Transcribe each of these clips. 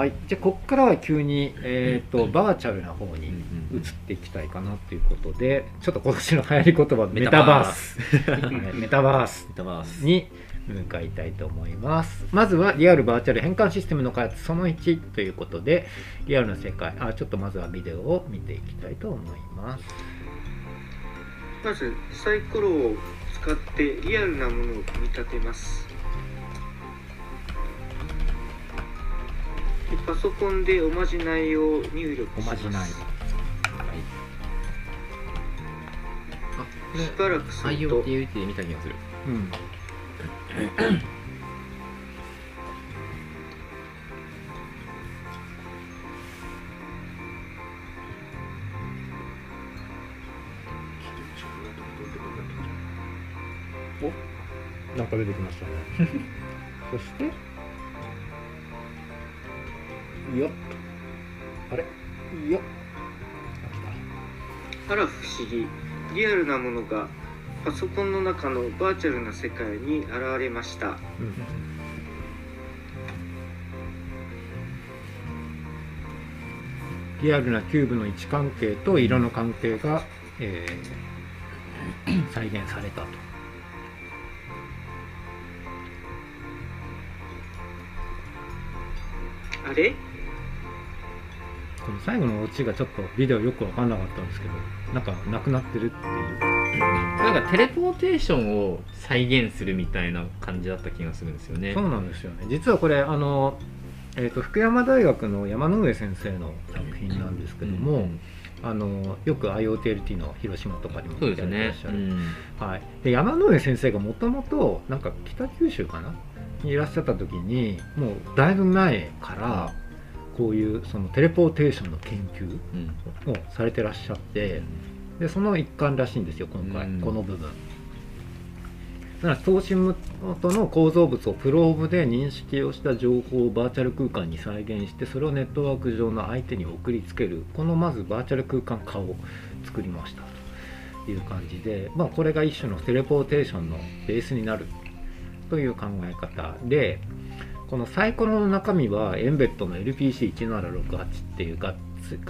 はい、じゃあここからは急に、バーチャルな方に移っていきたいかなということで、ちょっと今年の流行り言葉のメタバースメタバースに向かいたいと思います。まずはリアルバーチャル変換システムの開発その1ということで、リアルの世界、ちょっとまずはビデオを見ていきたいと思います。まずサイコロを使ってリアルなものを組み立てます。パソコンでおまじないを入力します。おまじない、はい、しばらくすると IoT で見た気がする、うんお、なんか出てきましたねそしてよっ、あれよっ、あら不思議、リアルなものがパソコンの中のバーチャルな世界に現れました、うん、リアルなキューブの位置関係と色の関係が、再現されたと。あれ、この最後のオチがちょっとビデオよく分かんなかったんですけど、なんかなくなってるっていう。なんかテレポーテーションを再現するみたいな感じだった気がするんですよね。そうなんですよね。実はこれ福山大学の山上先生の作品なんですけども、うん、よく IoTLT の広島とかにもやってらっしゃる、ね、うん、はい、で山上先生がもともとなんか北九州かなにいらっしゃった時に、もうだいぶ前からこういうそのテレポーテーションの研究をされてらっしゃって。うんうん、でその一環らしいんですよ今回、この部分。だから送信元の構造物をプローブで認識をした情報をバーチャル空間に再現して、それをネットワーク上の相手に送りつける、このまずバーチャル空間化を作りましたという感じで、まあ、これが一種のテレポーテーションのベースになるという考え方で、このサイコロの中身はエンベッドの LPC1768 っていうガ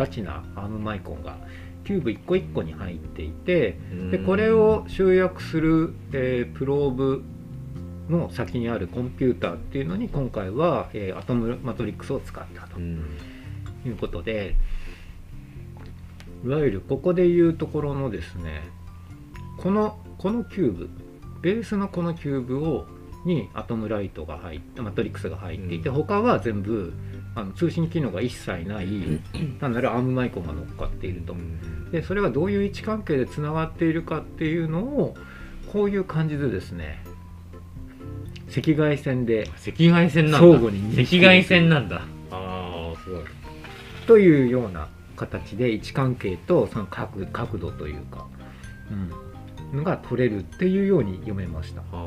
チなアームマイコンがキューブ1個1個に入っていて、でこれを集約する、プローブの先にあるコンピューターっていうのに今回は、アトムマトリックスを使ったということで、いわゆるここでいうところのですね、このキューブベースのこのキューブにアトムライトが入ってマトリックスが入っていて、他は全部通信機能が一切ない単なるアームマイコンが乗っかっていると。でそれがどういう位置関係でつながっているかっていうのをこういう感じでですね、赤外線で相互に赤外線なんだ、ああすごいというような形で位置関係とその角度というか、うん、のが取れるっていうように読めました。だか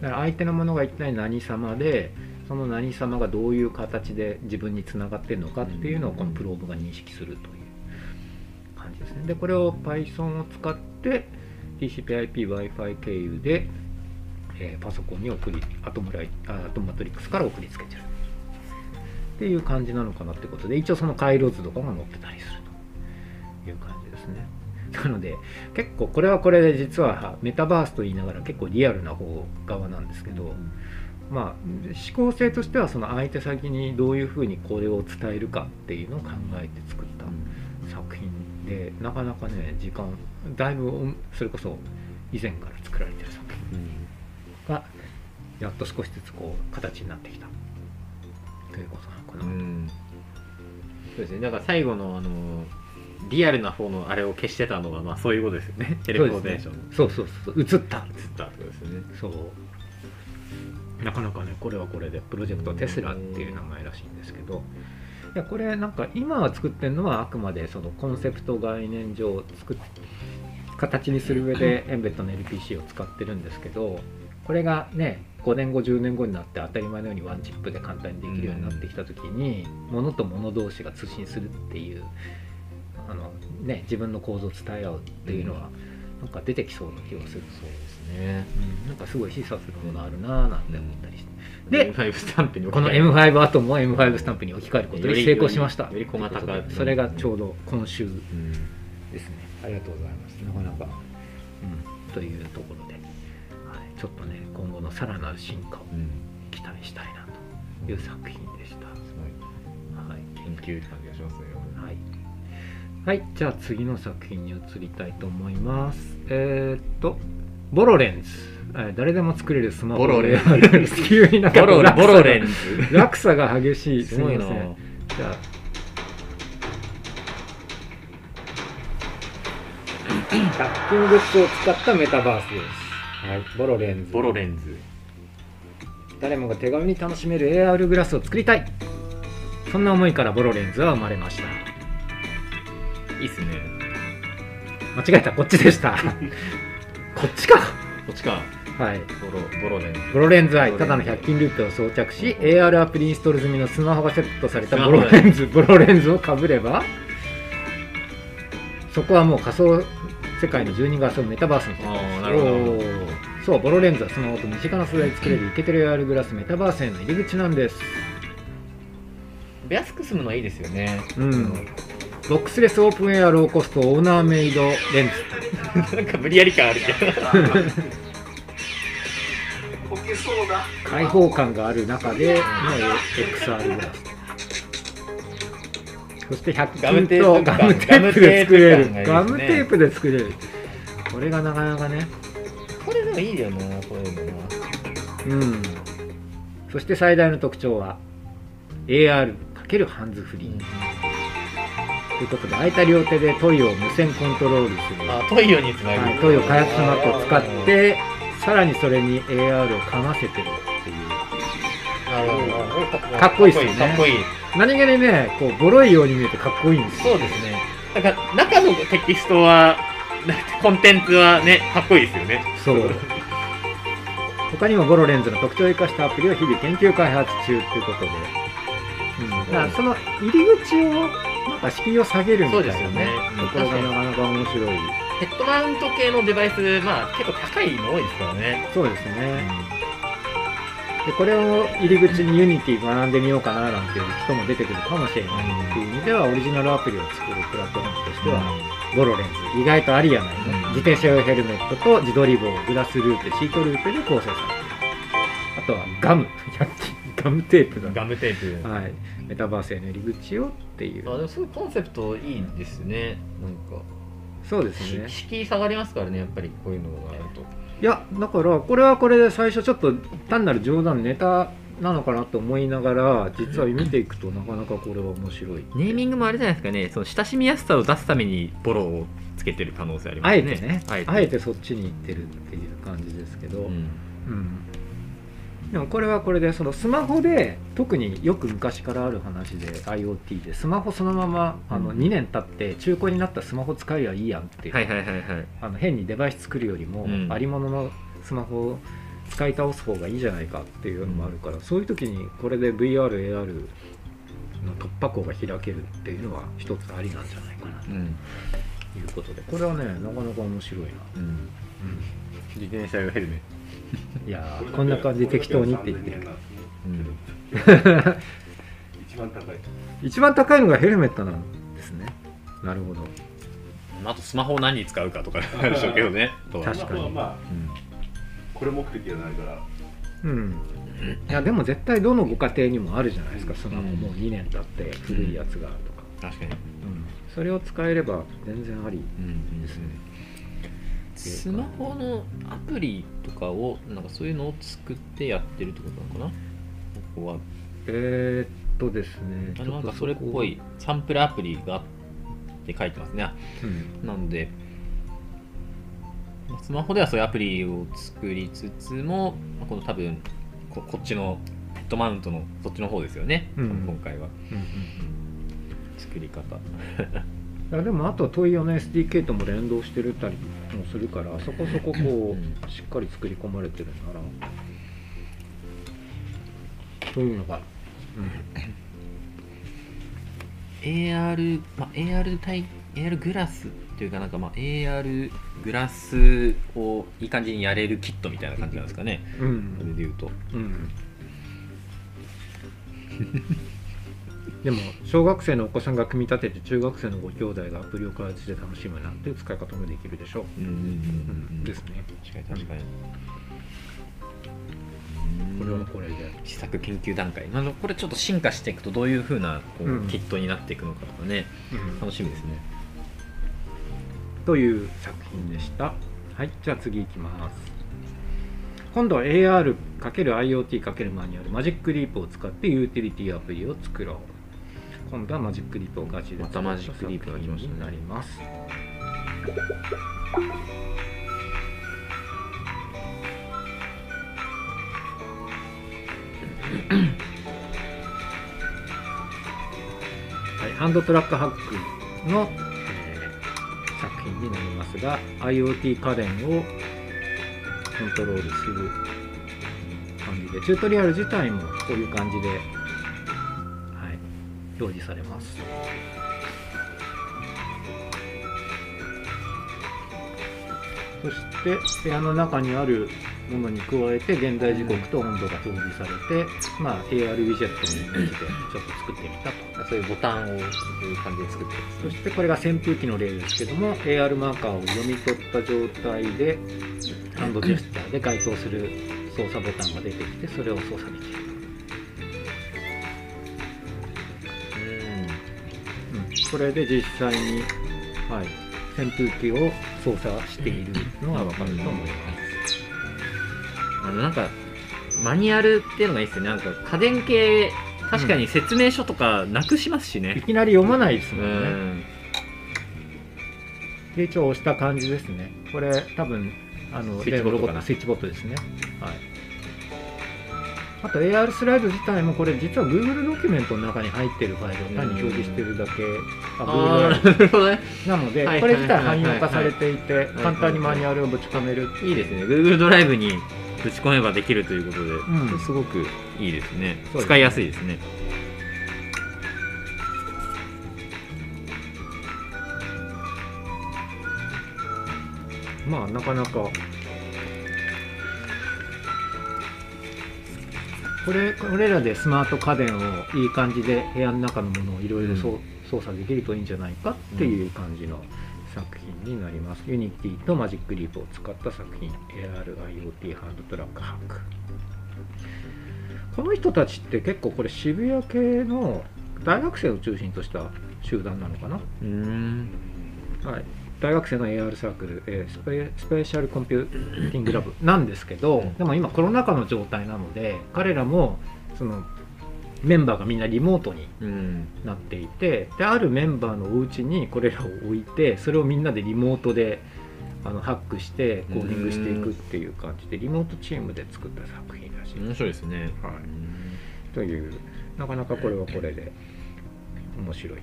ら相手のものが一体何様で、その何様がどういう形で自分につながっているのかっていうのをこのプローブが認識するという感じですね。でこれを Python を使って TCP/IP/Wi-Fi 経由で、パソコンにアトムマトリックスから送りつけてるっていう感じなのかなってことで、一応その回路図とかも載ってたりするという感じですね。なので結構これはこれで実はメタバースと言いながら結構リアルな方側なんですけど、うん、まあ思考性としてはその相手先にどういうふうにこれを伝えるかっていうのを考えて作った作品で、なかなかね時間だいぶそれこそ以前から作られてる作品がやっと少しずつこう形になってきたということなのかなと、うん、そうですね。だから最後のリアルな方のあれを消してたのはまあそういうことですよね。テレポーテーション、そうそうそう、映ったってことですね。そうなかなかね、これはこれでプロジェクトテスラっていう名前らしいんですけど、いやこれなんか今は作ってるのはあくまでそのコンセプト概念上形にする上でエンベッドの LPC を使ってるんですけど、これがね5年後10年後になって当たり前のようにワンチップで簡単にできるようになってきた時に、物と物同士が通信するっていう自分の構造を伝え合うっていうのはなんか出てきそうな気がする。そうですね、うん、なんかすごい示唆するものあるなぁなんて思ったりして、うん、で M5 スタンプにこの M5 アトムを M5 スタンプに置き換えることに成功しました。より小型化、それがちょうど今週ですね、うん、ありがとうございます。なかなか、うん、というところで、はい、ちょっとね今後のさらなる進化を期待したいなという作品でした、うん、はい、研究って感じがしますね。はい、じゃあ次の作品に移りたいと思います。ボロレンズ。誰でも作れるスマホ。ボロレンズ。落差が激しい。すごいな。じゃあ。タッピングスを使ったメタバースです。はい、ボロレンズ。ボロレンズ。誰もが手軽に楽しめる AR グラスを作りたい。そんな思いからボロレンズは生まれました。いいっすね。間違えた、こっちでした。こっちか。こっちか。はい。ボロレンズはただの100均ルーペを装着し、AR アプリインストール済みのスマホがセットされたボロレンズをかぶれば、そこはもう仮想世界の住人が遊ぶメタバースみたいな。ああ、なるほど。そう、ボロレンズはスマホと身近な素材で作れるイケてる AR グラスメタバースへの入り口なんです。安く済むのはいいですよね。うん。ボックスレスオープンエアローコストオーナーメイドレンズ。なんか無理やり感あるけど開放感がある中での XR グラス。そして100均とガムテープで作れる。これがなかなかね、これでもいいよな、こういうのは。うん。そして最大の特徴は AR× ハンズフリーということで、空いた両手でトイを無線コントロールする。あ、トイオにつなぐ。トイオ開発者マップを使って、さらにそれに AR をかませてるっていう。かっこいいですよね。かっこいい。何気にね、こうボロいように見えてかっこいいんですよ。そうですね。だから中のテキストは、コンテンツはね、かっこいいですよね。そう。他にもボロレンズの特徴を生かしたアプリを日々研究開発中ということで、うん、だからその入り口を。なんか敷居を下げるみたいなね。これがなかなか面白い。ヘッドマウント系のデバイス、まあ結構高いの多いですからね。そうですね。でこれを入り口に Unity 学んでみようかななんていう人も出てくるかもしれないっていう意味では、オリジナルアプリを作るプラットフォームとしては、ボロレンズ意外とありやない。自転車用ヘルメットと自撮り棒、グラスループ、シートループで構成されている。あとはガムテープ。はい。メタバースへの入り口をっていう。あ、でもすごいコンセプトいいですね。なんか。そうですね。敷居下がりますからね、やっぱりこういうのがあると。いや、だからこれはこれで最初ちょっと単なる冗談ネタなのかなと思いながら、実は見ていくとなかなかこれは面白い。ネーミングもあれじゃないですかね。その親しみやすさを出すためにボロをつけてる可能性ありますね。あえてそっちに行ってるっていう感じですけど。うん。でもこれはこれで、そのスマホで特によく昔からある話で IoT でスマホそのまま2年経って中古になったスマホ使えばいいやんっていう、変にデバイス作るよりもありもののスマホを使い倒す方がいいじゃないかっていうのもあるから、そういう時にこれで VR、AR の突破口が開けるっていうのは一つありなんじゃないかなということで、これはねなかなか面白いな。自転車用ヘルメット、いやー、こんな感じで適当にって言ってる。一番高いのがヘルメットなんですね。なるほど。あとスマホを何に使うかとかあるでしょうけどね。確かに。まあこれ目的じゃないから。うん。いやでも絶対どのご家庭にもあるじゃないですか。スマホもう2年経って古いやつがとか。確かに。それを使えれば全然ありですね。スマホのアプリとかをなんかそういうのを作ってやってるってことなのかな。ここはですね、なんかそれっぽいサンプルアプリがって書いてますね。うん、なのでスマホではそういうアプリを作りつつも、この多分こっちのヘッドマウントのそっちの方ですよね。うん、今回は、作り方。でもあとトイオの SDK とも連動してるたりもするから、そこそここうしっかり作り込まれてるからそういうのが、AR グラスというかなんかまあ AR グラスをいい感じにやれるキットみたいな感じなんですかね、うん、それで言うと、うん、でも小学生のお子さんが組み立てて中学生のご兄弟がアプリを開発して楽しむなんていう使い方もできるでしょう、うんうんうん、ですね。確かに、これはこれで試作研究段階、これちょっと進化していくとどういうふうなこう、うん、キットになっていくのかとかね、うん、楽しみですね、という作品でした。はい、じゃあ次いきます。今度は AR×IoT× マニュアルマジックリープを使ってユーティリティアプリを作ろう。今度はマジックリープをガチで作った作品になります。はい、ハンドトラックハックの、作品になりますが、 IoT 家電をコントロールする感じで、チュートリアル自体もこういう感じで、はい、表示されます。そして部屋の中にあるものに加えて現在時刻と温度が表示されて、まあ AR ウィジェットのイメージでちょっと作ってみたと。そういうボタンをそういう感じで作ってます、ね。そしてこれが扇風機の例ですけども、AR マーカーを読み取った状態でハンドジェスチャーで該当する操作ボタンが出てきて、それを操作できる。これで実際に、はい、扇風機を操作しているのが分かると思います。なんかマニュアルっていうのがいいですよね。なんか家電系、確かに説明書とかなくしますしね、うん、いきなり読まないですもんね、うん、で一応押した感じですね。これ多分スイッチボットかな、スイッチボットですね、はい、あと AR スライド自体もこれ実は Google ドキュメントの中に入ってるファイルを単に表示してるだけ、なのでこれ自体汎用化されていて簡単にマニュアルをぶち込める。いいですね、 Google ドライブに打ち込めばできるということで、うん、すごくいいですね。使いやすいですね。まあなかなかこれらでスマート家電をいい感じで部屋の中のものをいろいろ操作できるといいんじゃないかっていう感じの。作品になります。Unity とマジックリープを使った作品、AR/IoT ハンドトラックハック。この人たちって結構これ渋谷系の大学生を中心とした集団なのかな。はい、大学生の AR サークル、スペシャルコンピューティングラブなんですけど、でも今コロナ禍の状態なので、彼らもそのメンバーがみんなリモートになっていて、であるメンバーのお家にこれらを置いて、それをみんなでリモートでハックしてコーディングしていくっていう感じでリモートチームで作った作品らしい。面白いですね、はい、という、なかなかこれはこれで面白い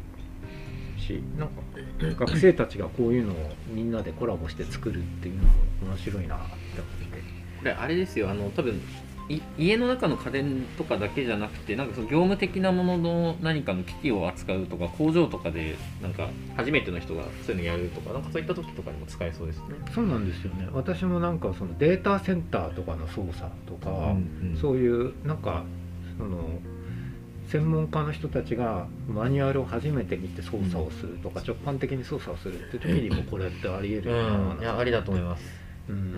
し、なんか学生たちがこういうのをみんなでコラボして作るっていうのも面白いなって思って。これあれですよ、多分家の中の家電とかだけじゃなくて、なんかその業務的なものの何かの機器を扱うとか、工場とかでなんか初めての人がそういうのやるとか、なんかそういった時とかにも使えそうですね。そうなんですよね。私もなんかそのデータセンターとかの操作とか、うんうん、そういうなんかその専門家の人たちがマニュアルを初めて見て操作をするとか、うん、直感的に操作をするっていう時にもこれってありえるような、いや、ありだと思います。うん、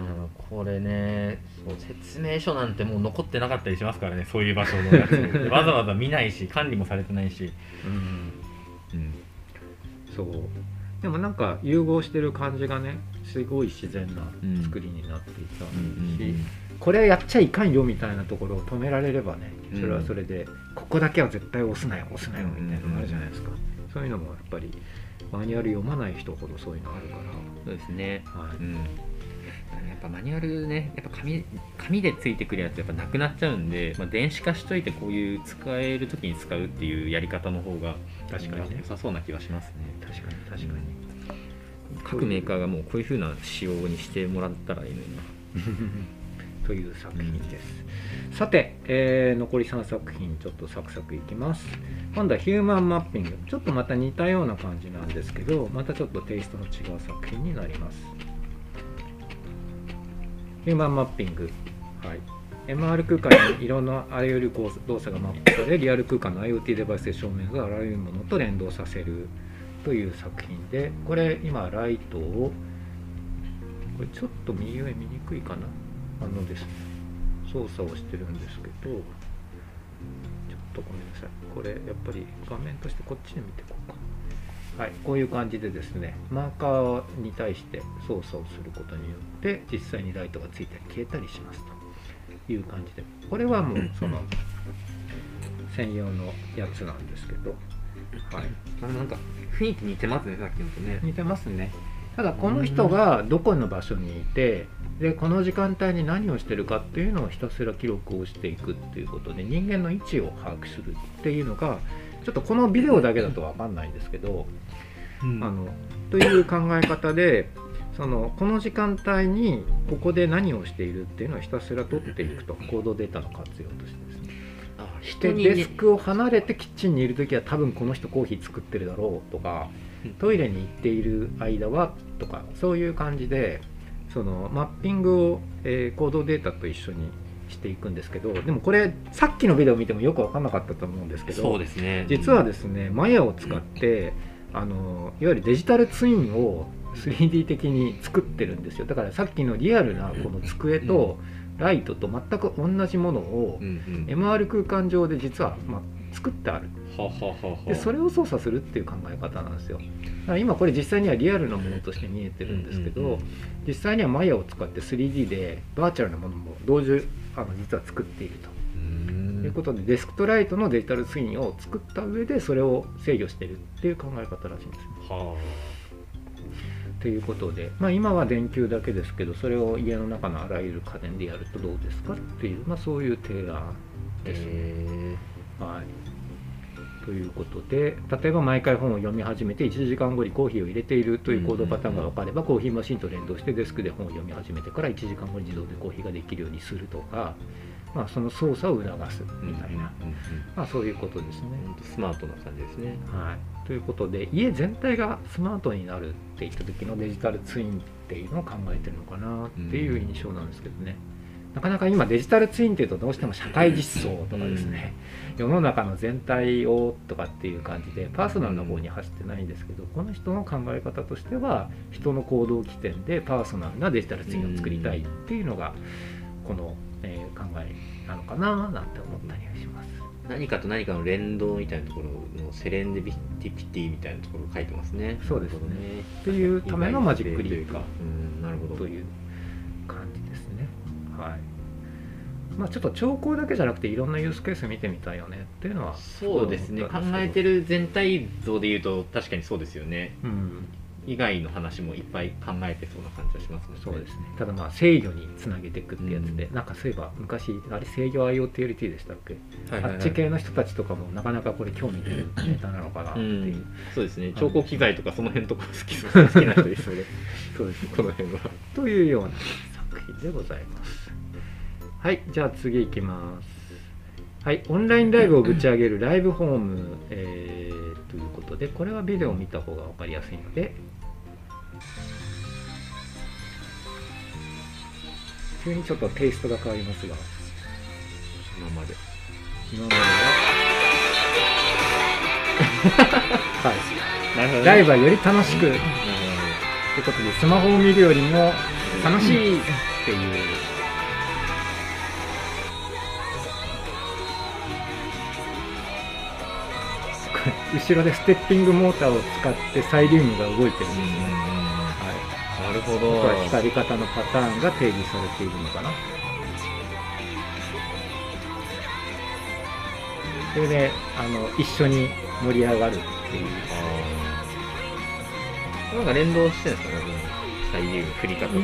これね、そう、説明書なんてもう残ってなかったりしますからね、そういう場所のやつわざわざ見ないし、管理もされてないし、うんうん、そう。でもなんか融合してる感じがね、すごい自然な作りになっていたし、うん、これやっちゃいかんよみたいなところを止められればね、それはそれで、うん、ここだけは絶対押すなよ、押すなよみたいなのがあるじゃないですか、うんうん、そういうのもやっぱりマニュアル読まない人ほどそういうのあるから。そうですね、はい、うん、やっぱマニュアルね、やっぱ 紙でついてくるやつやっぱなくなっちゃうんで、まあ、電子化しといてこういう使える時に使うっていうやり方の方が確かに、ね、良さそうな気がしますね。確かに確かに、うん、各メーカーがもうこういう風な仕様にしてもらったらいいのになという作品です。さて、残り3作品ちょっとサクサクいきます。今度はヒューマンマッピング。ちょっとまた似たような感じなんですけど、またちょっとテイストの違う作品になります。ヒューマンマッピング。はい。MR 空間に色のあらゆる動作がマップされ、リアル空間の IoT デバイスで照明があらゆるものと連動させるという作品で、これ今ライトをこれちょっと右上見にくいかな、ですね、操作をしてるんですけど、ちょっとごめんなさい、これやっぱり画面としてこっちで見てこうかな。はい、こういう感じでですね、マーカーに対して操作をすることによって実際にライトがついたり消えたりしますという感じで、これはもうその専用のやつなんですけど、はい、なんか雰囲気似てますね、さっきのとね。似てますね。ただこの人がどこの場所にいて、でこの時間帯に何をしてるかっていうのをひたすら記録をしていくっていうことで、人間の位置を把握するっていうのがちょっとこのビデオだけだと分かんないんですけど、という考え方で。この時間帯にここで何をしているっていうのをひたすら取っていくと、行動データの活用としてですね。してデスクを離れてキッチンにいる時は多分この人コーヒー作ってるだろうとか、トイレに行っている間はとか、そういう感じでそのマッピングを行動データと一緒にしていくんですけど、でもこれさっきのビデオ見てもよく分かんなかったと思うんですけど、そうですね、実はですね、Maya を使っていわゆるデジタルツインを3D 的に作ってるんですよ。だからさっきのリアルなこの机とライトと全く同じものを MR 空間上で実は作ってある。でそれを操作するっていう考え方なんですよ。だから今これ実際にはリアルなものとして見えてるんですけど、実際には Maya を使って 3D でバーチャルなものも同時実は作っていると。ということでデスクとライトのデジタルツインを作った上でそれを制御してるっていう考え方らしいんですよ。はあ。ということで、今は電球だけですけど、それを家の中のあらゆる家電でやるとどうですかっていう、そういう提案ですね。はい、ということで、例えば毎回本を読み始めて1時間後にコーヒーを入れているという行動パターンが分かれば、コーヒーマシンと連動してデスクで本を読み始めてから1時間後に自動でコーヒーができるようにするとか、その操作を促すみたいな、そういうことですね。スマートな感じですね。はい、ということで、家全体がスマートになるっていった時のデジタルツインっていうのを考えてるのかなっていう印象なんですけどね。なかなか今デジタルツインっていうとどうしても社会実装とかですね、世の中の全体をとかっていう感じでパーソナルの方に走ってないんですけど、この人の考え方としては人の行動起点でパーソナルなデジタルツインを作りたいっていうのがこの考えなのかななんて思ったりはします。何かと何かの連動みたいなところのセレンディピティみたいなところを書いてますね。そうですね。というためのマジックリープという感じですね。はい。ちょっと兆候だけじゃなくていろんなユースケース見てみたいよねっていうのは。そうですね。考えてる全体像でいうと確かにそうですよね。うん。以外の話もいっぱい考えてそうな感じはしますね。そうですね。ただ制御につなげていくってやつで、なんかそういえば昔あれ制御 IoTLT でしたっけ、あっち系の人たちとかもなかなかこれ興味出るネタなのかなっていう。そうですね。調光機材とかその辺とか好きな人ですよね。そうですね。この辺はというような作品でございます。はい、じゃあ次いきます。はい、オンラインライブをぶち上げるライブホーム、ということで、これはビデオを見た方が分かりやすいので、急にちょっとテイストが変わりますが、今までははい、ライブはより楽しくということで、スマホを見るよりも楽しいっていう。後ろでステッピングモーターを使ってサイリウムが動いてるんですね。なるほど。光り方のパターンが定義されているのかな。それで一緒に盛り上がるっていう。なんか連動してるんですかね、サイリウム振り方とか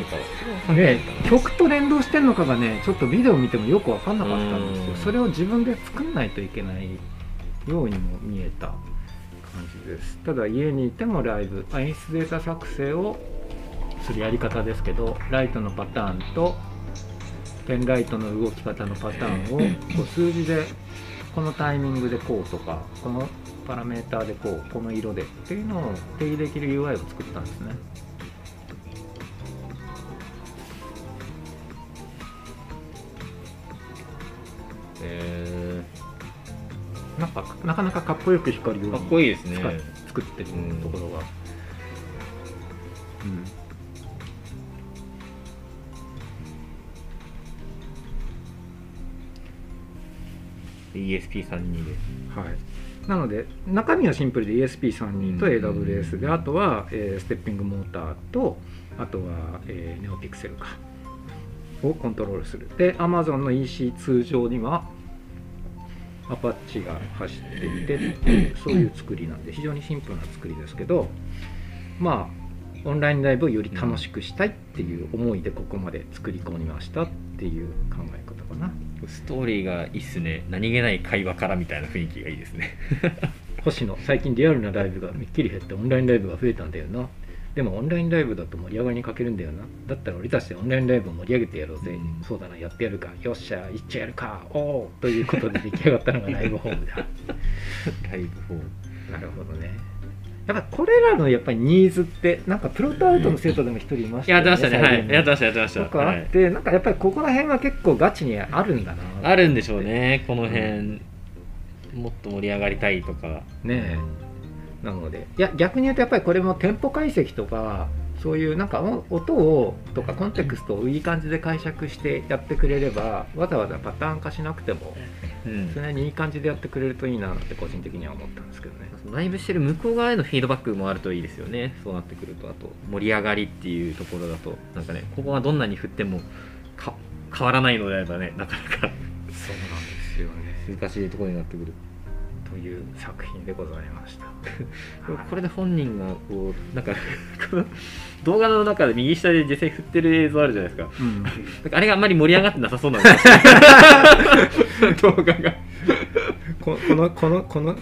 は。ね、曲と連動してるのかがね、ちょっとビデオ見てもよく分かんなかったんですよ。それを自分で作んないといけないようにも見えた感じです。ただ家にいてもライブ演出データ作成をするやり方ですけど、ライトのパターンとペンライトの動き方のパターンをこう数字でこのタイミングでこうとかこのパラメーターでこうこの色でっていうのを定義できる UI を作ったんですね。なかなかかっこよく光るようにかっこいいですね、作ってるところが、うん、ESP32 で、はい、なので中身はシンプルで ESP32 と AWS で、あとは、ステッピングモーターとあとは、ネオピクセルかをコントロールする。で Amazon の EC2 上にはアパッチが走っていて、そういう作りなんで非常にシンプルな作りですけど、まあオンラインライブをより楽しくしたいっていう思いでここまで作り込みましたっていう考え方かな。ストーリーがいいっすね。何気ない会話からみたいな雰囲気がいいですね星野、最近リアルなライブがめっきり減ってオンラインライブが増えたんだよな。でもオンラインライブだと盛り上がりに欠けるんだよな。だったら俺たちでオンラインライブを盛り上げてやろうぜ、うん、そうだな、やってやるか、よっしゃ、いっちゃやるか、おおということで出来上がったのがライブホームだライブホーム、なるほどね。やっぱこれらのやっぱりニーズって、なんかプロトアウトの生徒でも一人いましたよね、やってましたね、はい、やってましたやってました、とかあって、はい、なんかやっぱりここら辺は結構ガチにあるんだな、あるんでしょうね、この辺、うん、もっと盛り上がりたいとかねえ。なので、いや逆に言うとやっぱりこれもテンポ解析とかそういうなんか音をとかコンテクストをいい感じで解釈してやってくれれば、わざわざパターン化しなくても常にいい感じでやってくれるといいなって個人的には思ったんですけどね。ライブしてる向こう側へのフィードバックもあるといいですよね。そうなってくると、あと盛り上がりっていうところだとなんかね、ここはどんなに振っても変わらないのであればね、なかなかそうなんですよね、難しいところになってくるという作品でございましたこれで本人がこうなんか動画の中で右下で実際振ってる映像あるじゃないですか、うん、なんかあれがあんまり盛り上がってなさそうなんです動画がこの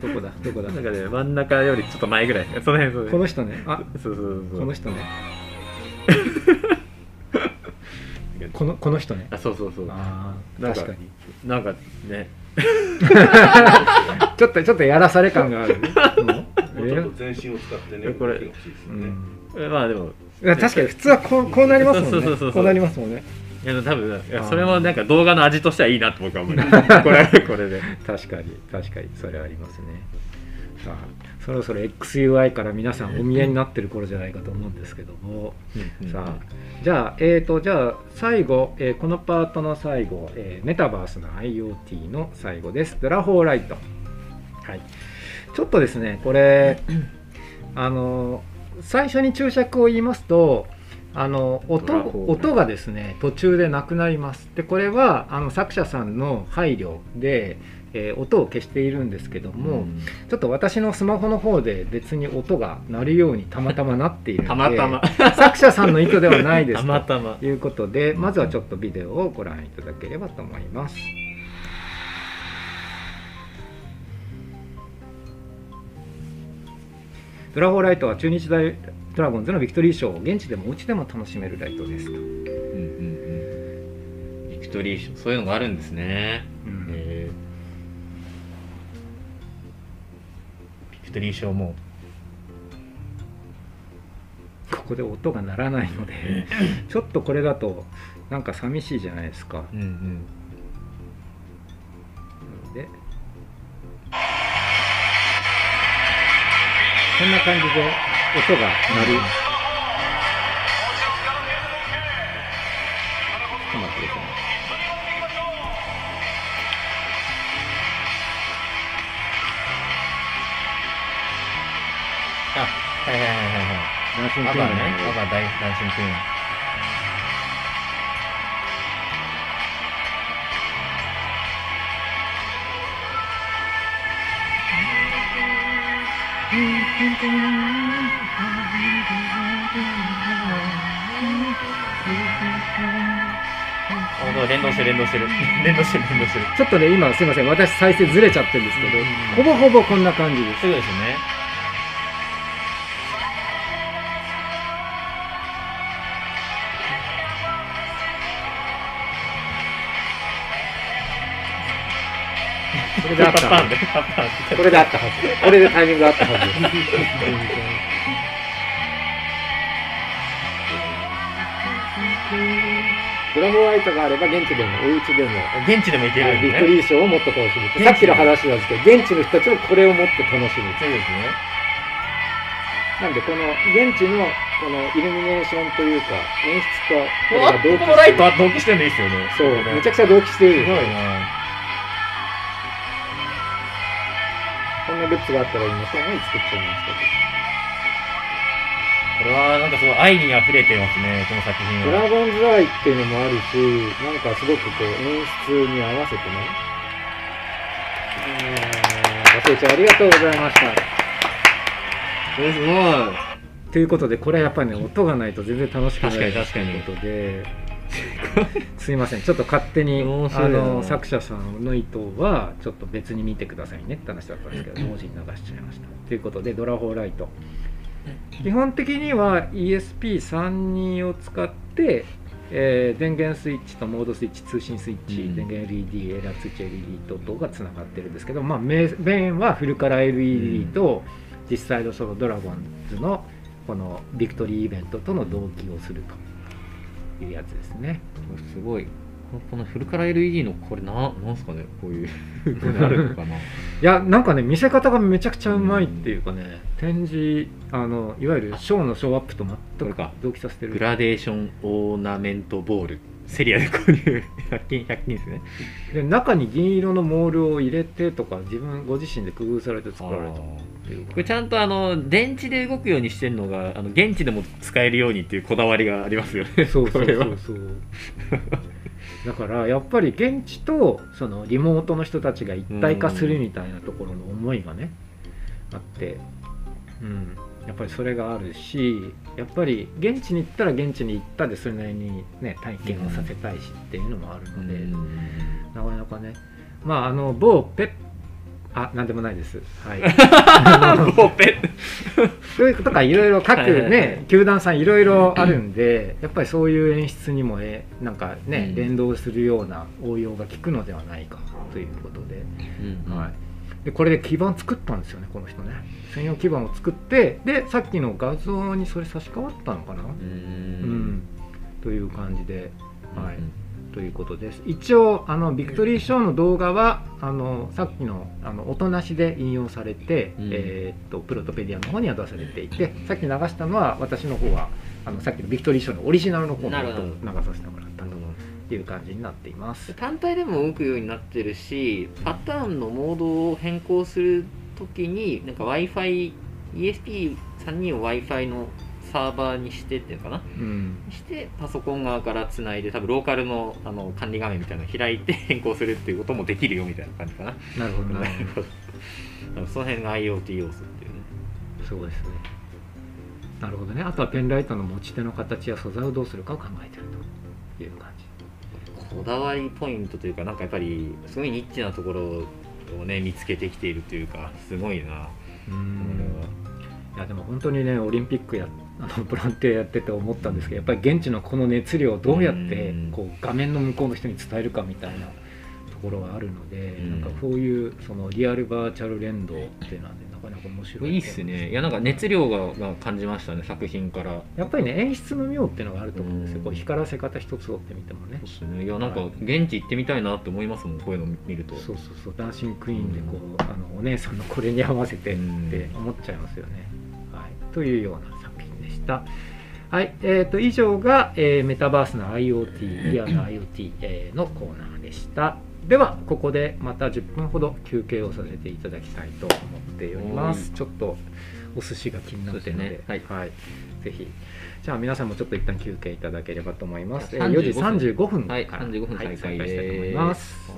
どこだなんかね、真ん中よりちょっと前ぐらい、その辺、そうです、この人ね、あ、そうこの人ねこの人ね、あ、そうあ、確かになんかねちょっとやらされ感がある。もうちょっと全身を使ってね。これ、まあでも確かに普通はこうなりますもんね。こうなりますもんね。いや多分それはなんか動画の味としてはいいなと僕は思う。これで確かにそれはありますね。さあそろそろ XUI から皆さんお見えになってる頃じゃないかと思うんですけども、さあじゃあ最後、このパートの最後、メタバースの IoT の最後です。テラフォーライト、はい、ちょっとですねこれ最初に注釈を言いますと、音がですね途中でなくなります。でこれは作者さんの配慮で音を消しているんですけども、うん、ちょっと私のスマホの方で別に音が鳴るようにたまたまなっているので作者さんの意図ではないですということで、まずはちょっとビデオをご覧いただければと思います。ドラフォーライトは中日大ドラゴンズのビクトリー賞を現地でもお家でも楽しめるライトですと。ビクトリー賞、そういうのがあるんですね。ビクトリー賞もここで音が鳴らないのでちょっとこれだとなんか寂しいじゃないですか。なのでこんな感じで音が鳴る。あ、はいはいはいはいはい。ダンシングクイーンね。ダンシングクイーン。連動してる。ちょっとね今すいません、私再生ずれちゃってるんですけど、ほぼこんな感じです。そうですね。これであったはず。これであったはず。これでタイミングがあったはず。グラムワイトがあれば現地でもお家でも現地でもいけるんでね。ビッグリー賞をもっと楽しむ。さっきの話なんですけど、現地の人たちもこれをもっと楽しむ。そうですね。なんでこの現地のこのイルミネーションというか演出とこれが同期してる。このライトは同期してるんでいいですよね。そう、めちゃくちゃ同期してる。すごいな。こんなグッズがあったらいいなと思い作っちゃいましたけど、これはなんかすごい愛にあふれてますね、この作品は。ドラゴンズアイっていうのもあるし、なんかすごくこう演出に合わせてね。ご清聴ありがとうございました。すごい。ということで、これはやっぱりね、音がないと全然楽しくないということで、すいません、ちょっと勝手に作者さんの意図はちょっと別に見てくださいねって話だったんですけど、文字に流しちゃいました。ということで、ドラホーライト、基本的には ESP32 を使って、電源スイッチとモードスイッチ、通信スイッチ、電源 LED、エラー通知 LED 等々がつながってるんですけど、まあ、メインはフルカラー LED と実際のそのドラゴンズのこのビクトリーイベントとの同期をすると。いうやつですね。すごい。このフルカラー LED のこれなんすかね、こういうなるのかな。いや、なんかね、見せ方がめちゃくちゃうまいっていうかね、展示いわゆるショーのショーアップと全く同期させてる。グラデーションオーナメントボールセリアで購入100均ですね。で、中に銀色のモールを入れてとか、ご自身で工夫されて作られた。これちゃんと電池で動くようにしてるのが現地でも使えるようにっていうこだわりがありますよね。そうそうそうそうだからやっぱり現地とそのリモートの人たちが一体化するみたいなところの思いがね、あって、うん、やっぱりそれがあるし、やっぱり現地に行ったら現地に行ったでそれなりにね体験をさせたいしっていうのもあるので、なかなかね、まあ某ペップなんでもないです。はい。とかいろいろ各ね球団さんいろいろあるんで、やっぱりそういう演出にもなんかね連動するような応用が効くのではないかということで、はい。でこれで基板作ったんですよね、この人ね。専用基板を作って、でさっきの画像にそれ差し替わったのかな。うん。という感じで、はい。ということです。一応ビクトリー賞の動画はさっきの音なしで引用されて、プロトペディアの方には出されていて、さっき流したのは私の方はさっきのビクトリー賞のオリジナルの方の音を流させてもらったという感じになっています。単体でも動くようになってるし、パターンのモードを変更するときになんか Wi-Fi、ESP32 を Wi-Fi のサーバーにしてっていうかな、してパソコン側からつないで、多分ローカルの管理画面みたいなのを開いて変更するっていうこともできるよみたいな感じかな。なるほどなるほどその辺が IoT 要素っていうね。そうですね。なるほどね。あとはペンライトの持ち手の形や素材をどうするかを考えてるという感じ。こだわりポイントというか、なんかやっぱりすごいニッチなところをね見つけてきているというか、すごいな。いやでも本当にね、オリンピックボランティアやってて思ったんですけど、やっぱり現地のこの熱量をどうやってこう画面の向こうの人に伝えるかみたいなところがあるので、なんかこういうそのリアルバーチャル連動っていうのはね、なかなか面白い。いいっすね。いやなんか熱量が感じましたね、作品から。やっぱりね、演出の妙っていうのがあると思うんですよ。こう光らせ方一つをってみてもね。そうですね。いやなんか現地行ってみたいなって思いますもん、こういうの見ると。そうそうそう。ダンシングクイーンでこうお姉さんのこれに合わせてって思っちゃいますよね。はい。というような。はい、以上が、メタバースの IoT、リアル IoT、のコーナーでした。ではここでまた10分ほど休憩をさせていただきたいと思っております。ちょっとお寿司が気になってるので、はい、ぜひじゃあ皆さんもちょっと一旦休憩いただければと思います。4時35分から再開したいと思います。